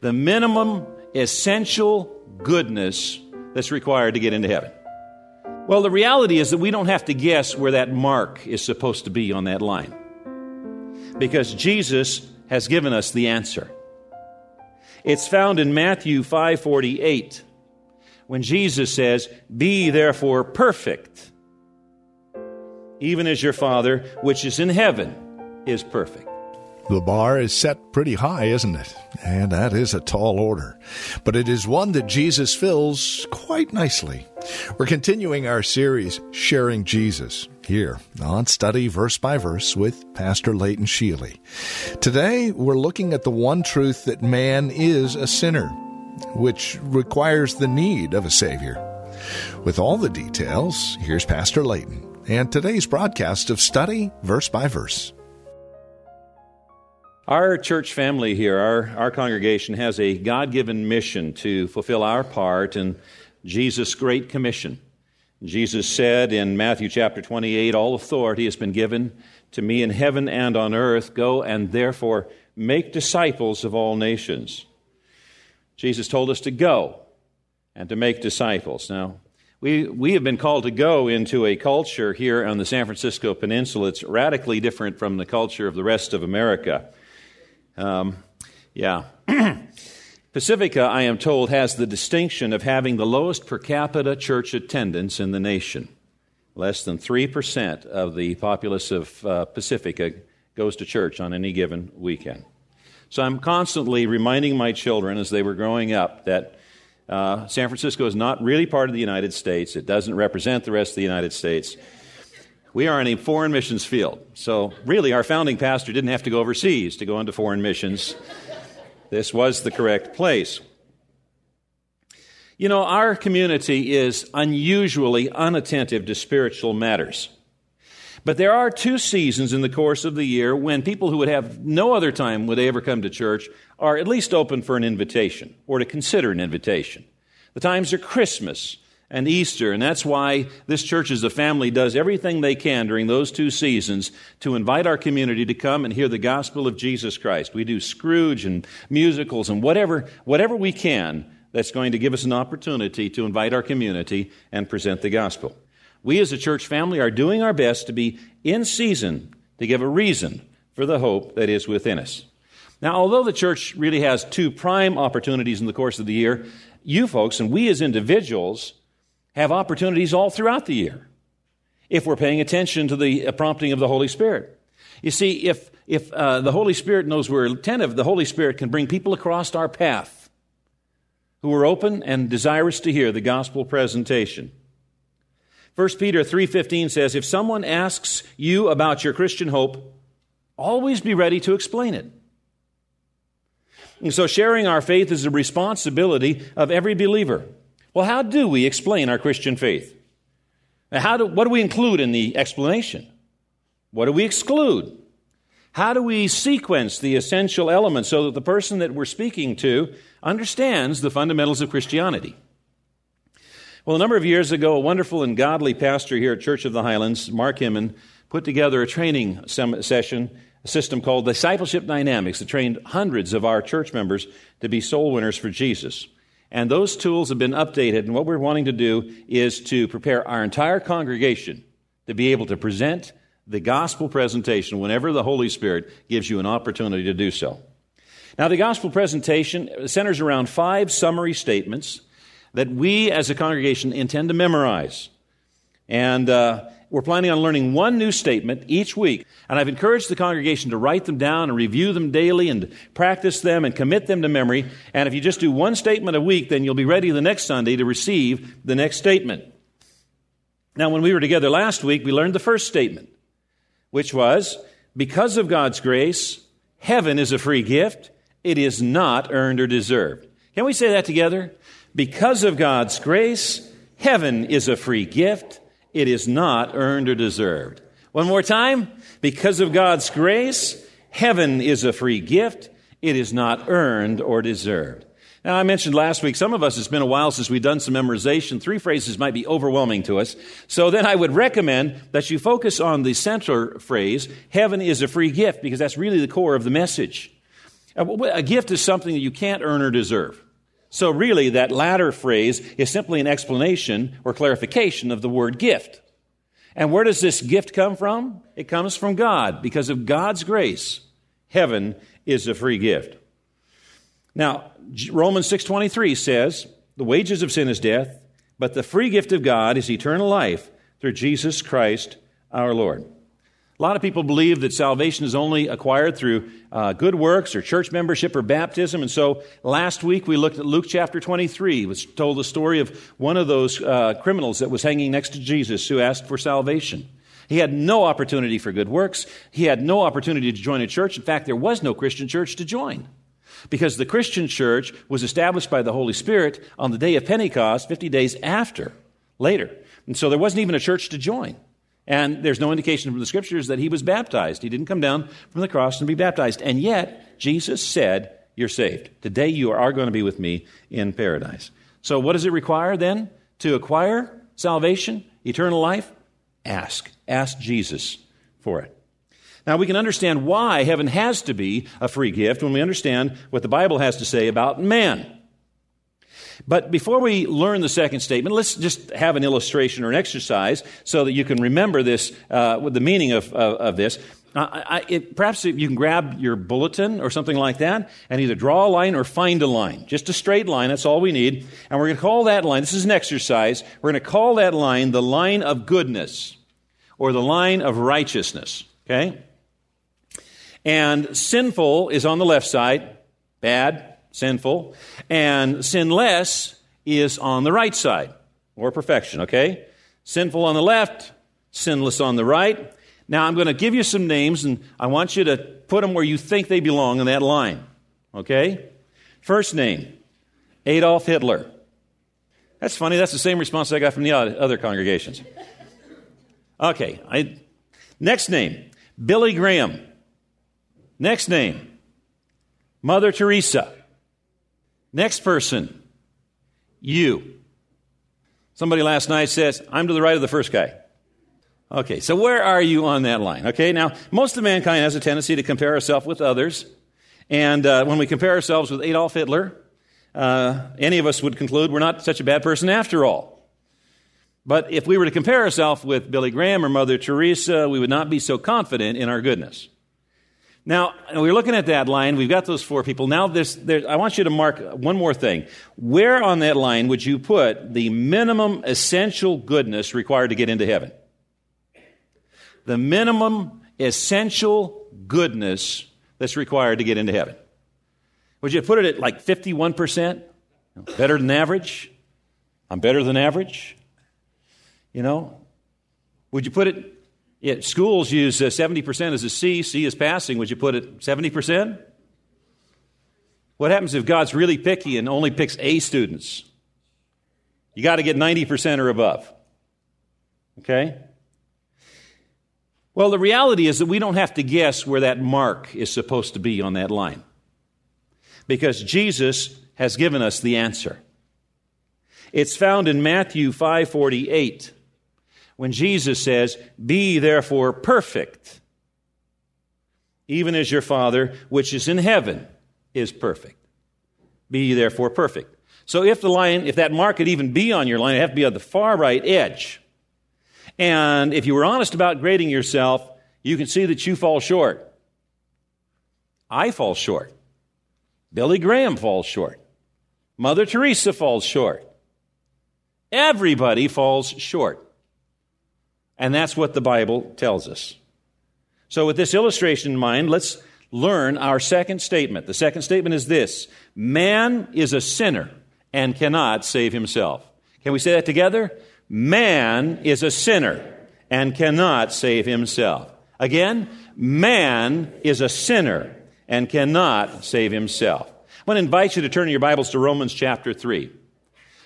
The minimum essential goodness that's required to get into heaven. Well, the reality is that we don't have to guess where that mark is supposed to be on that line, because Jesus has given us the answer. It's found in Matthew 5:48, when Jesus says, "Be therefore perfect, even as your Father, which is in heaven, is perfect." The bar is set pretty high, isn't it? And that is a tall order. But it is one that Jesus fills quite nicely. We're continuing our series, Sharing Jesus, here on Study Verse by Verse with Pastor Leighton Sheely. Today, we're looking at the one truth that man is a sinner, which requires the need of a Savior. With all the details, here's Pastor Leighton and today's broadcast of Study Verse by Verse. Our church family here, our congregation, has a God-given mission to fulfill our part in Jesus' great commission. Jesus said in Matthew chapter 28, "All authority has been given to me in heaven and on earth. Go and therefore make disciples of all nations." Jesus told us to go and to make disciples. Now, we have been called to go into a culture here on the San Francisco Peninsula. It's radically different from the culture of the rest of America. Pacifica, I am told, has the distinction of having the lowest per capita church attendance in the nation. Less than 3% of the populace of Pacifica goes to church on any given weekend. So I'm constantly reminding my children as they were growing up that San Francisco is not really part of the United States. It doesn't represent the rest of the United States. We are in a foreign missions field, so really our founding pastor didn't have to go overseas to go into foreign missions. This was the correct place. You know, our community is unusually unattentive to spiritual matters. But there are two seasons in the course of the year when people who would have no other time would they ever come to church are at least open for an invitation or to consider an invitation. The times are Christmas and Easter, and that's why this church as a family does everything they can during those two seasons to invite our community to come and hear the gospel of Jesus Christ. We do Scrooge and musicals and whatever we can that's going to give us an opportunity to invite our community and present the gospel. We as a church family are doing our best to be in season to give a reason for the hope that is within us. Now, although the church really has two prime opportunities in the course of the year, you folks and we as individuals have opportunities all throughout the year if we're paying attention to the prompting of the Holy Spirit. You see, if the Holy Spirit knows we're attentive, the Holy Spirit can bring people across our path who are open and desirous to hear the gospel presentation. First Peter 3:15 says, "If someone asks you about your Christian hope, always be ready to explain it." And so sharing our faith is a responsibility of every believer. Well, how do we explain our Christian faith? What do we include in the explanation? What do we exclude? How do we sequence the essential elements so that the person that we're speaking to understands the fundamentals of Christianity? Well, a number of years ago, a wonderful and godly pastor here at Church of the Highlands, Mark Hemman, put together a training session, a system called Discipleship Dynamics, that trained hundreds of our church members to be soul winners for Jesus. And those tools have been updated, and what we're wanting to do is to prepare our entire congregation to be able to present the gospel presentation whenever the Holy Spirit gives you an opportunity to do so. Now, the gospel presentation centers around five summary statements that we as a congregation intend to memorize. And we're planning on learning one new statement each week. And I've encouraged the congregation to write them down and review them daily and practice them and commit them to memory. And if you just do one statement a week, then you'll be ready the next Sunday to receive the next statement. Now, when we were together last week, we learned the first statement, which was, because of God's grace, heaven is a free gift. it is not earned or deserved. Can we say that together? Because of God's grace, heaven is a free gift. It is not earned or deserved. One more time. Because of God's grace, heaven is a free gift. It is not earned or deserved. Now, I mentioned last week, some of us, it's been a while since we've done some memorization. 3 phrases might be overwhelming to us. So then I would recommend that you focus on the center phrase, heaven is a free gift, because that's really the core of the message. A gift is something that you can't earn or deserve. So really, that latter phrase is simply an explanation or clarification of the word gift. And where does this gift come from? It comes from God. Because of God's grace, heaven is a free gift. Now, Romans 6:23 says, the wages of sin is death, but the free gift of God is eternal life through Jesus Christ our Lord. A lot of people believe that salvation is only acquired through good works or church membership or baptism. And so last week we looked at Luke chapter 23, which told the story of one of those criminals that was hanging next to Jesus who asked for salvation. He had no opportunity for good works. He had no opportunity to join a church. In fact, there was no Christian church to join, because the Christian church was established by the Holy Spirit on the day of Pentecost, 50 days later. And so there wasn't even a church to join. And there's no indication from the Scriptures that he was baptized. He didn't come down from the cross and be baptized. And yet, Jesus said, you're saved. Today you are going to be with me in paradise. So what does it require then to acquire salvation, eternal life? Ask. Ask Jesus for it. Now, we can understand why heaven has to be a free gift when we understand what the Bible has to say about man. But before we learn the second statement, let's just have an illustration or an exercise so that you can remember this, with the meaning of this. Perhaps you can grab your bulletin or something like that and either draw a line or find a line. Just a straight line, that's all we need. And we're going to call that line, this is an exercise, we're going to call that line the line of goodness or the line of righteousness, okay? And sinful is on the left side, bad, sinful. And sinless is on the right side, or perfection, okay? Sinful on the left, sinless on the right. Now, I'm going to give you some names, and I want you to put them where you think they belong in that line, okay? First name, Adolf Hitler. That's funny, that's the same response I got from the other congregations. Okay, next name, Billy Graham. Next name, Mother Teresa. Next person, you. Somebody last night says, I'm to the right of the first guy. Okay, so where are you on that line? Okay, now, most of mankind has a tendency to compare ourselves with others. And when we compare ourselves with Adolf Hitler, any of us would conclude we're not such a bad person after all. But if we were to compare ourselves with Billy Graham or Mother Teresa, we would not be so confident in our goodness. Now, we're looking at that line. We've got those 4 people. Now, I want you to mark one more thing. Where on that line would you put the minimum essential goodness required to get into heaven? The minimum essential goodness that's required to get into heaven. Would you put it at like 51%? Better than average? I'm better than average? You know? Would you put it... Yeah, schools use 70% as a C. C is passing. Would you put it 70%? What happens if God's really picky and only picks A students? You got to get 90% or above. Okay? Well, the reality is that we don't have to guess where that mark is supposed to be on that line, because Jesus has given us the answer. It's found in Matthew 5:48. When Jesus says, be therefore perfect, even as your Father, which is in heaven, is perfect. Be therefore perfect. So if that mark could even be on your line, it'd have to be on the far right edge. And if you were honest about grading yourself, you can see that you fall short. I fall short. Billy Graham falls short. Mother Teresa falls short. Everybody falls short. And that's what the Bible tells us. So with this illustration in mind, let's learn our second statement. The second statement is this: man is a sinner and cannot save himself. Can we say that together? Man is a sinner and cannot save himself. Again, man is a sinner and cannot save himself. I want to invite you to turn your Bibles to Romans chapter 3.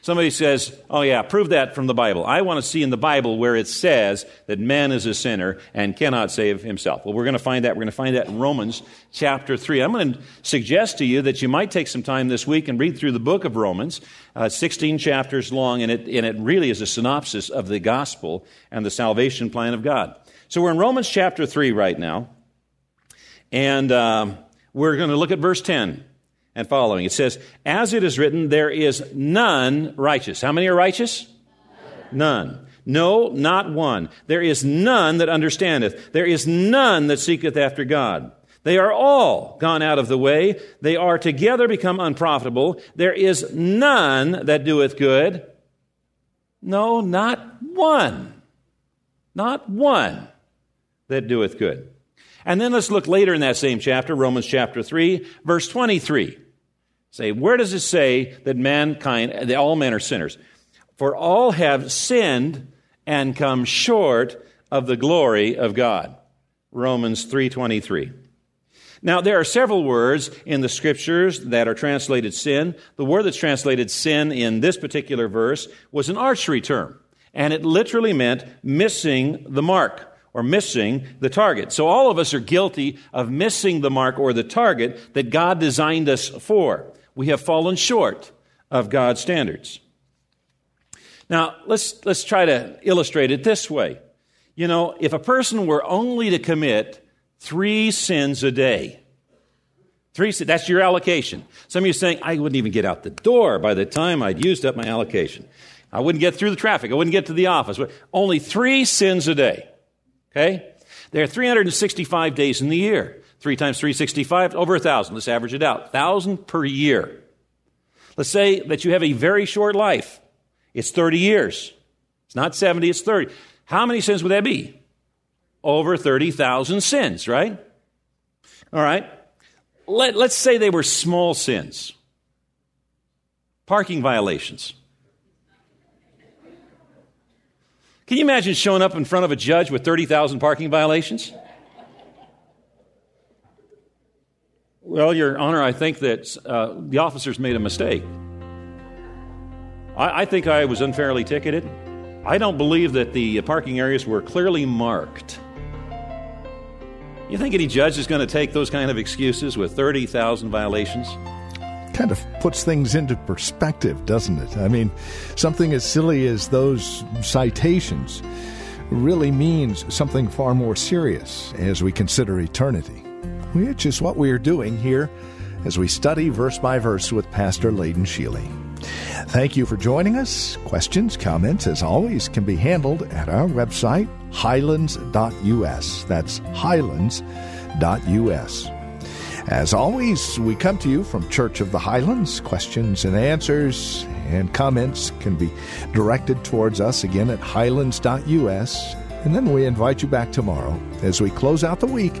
Somebody says, oh yeah, prove that from the Bible. I want to see in the Bible where it says that man is a sinner and cannot save himself. Well, we're going to find that. We're going to find that in Romans chapter 3. I'm going to suggest to you that you might take some time this week and read through the book of Romans, 16 chapters long, and it really is a synopsis of the gospel and the salvation plan of God. So we're in Romans chapter 3 right now, and we're going to look at verse 10. And following, it says, as it is written, there is none righteous. How many are righteous? None. No, not one. There is none that understandeth. There is none that seeketh after God. They are all gone out of the way. They are together become unprofitable. There is none that doeth good. No, not one. Not one that doeth good. And then let's look later in that same chapter, Romans chapter 3, verse 23. Say, where does it say that mankind, that all men are sinners? For all have sinned and come short of the glory of God. Romans 3:23. Now, there are several words in the Scriptures that are translated sin. The word that's translated sin in this particular verse was an archery term, and it literally meant missing the mark or missing the target. So all of us are guilty of missing the mark or the target that God designed us for. We have fallen short of God's standards. Now, let's try to illustrate it this way. You know, if a person were only to commit 3 sins a day, that's your allocation. Some of you are saying, I wouldn't even get out the door by the time I'd used up my allocation. I wouldn't get through the traffic. I wouldn't get to the office. Only 3 sins a day. Okay? There are 365 days in the year. 3 times 365, over 1,000. Let's average it out. 1,000 per year. Let's say that you have a very short life. It's 30 years. It's not 70, it's 30. How many sins would that be? Over 30,000 sins, right? All right. Let's say they were small sins. Parking violations. Can you imagine showing up in front of a judge with 30,000 parking violations? Well, Your Honor, I think that the officers made a mistake. I think I was unfairly ticketed. I don't believe that the parking areas were clearly marked. You think any judge is going to take those kind of excuses with 30,000 violations? Kind of puts things into perspective, doesn't it? I mean, something as silly as those citations really means something far more serious as we consider eternity, which is what we are doing here as we study verse by verse with Pastor Layden Shealy. Thank you for joining us. Questions, comments, as always, can be handled at our website, highlands.us. That's highlands.us. As always, we come to you from Church of the Highlands. Questions and answers and comments can be directed towards us again at highlands.us. And then we invite you back tomorrow as we close out the week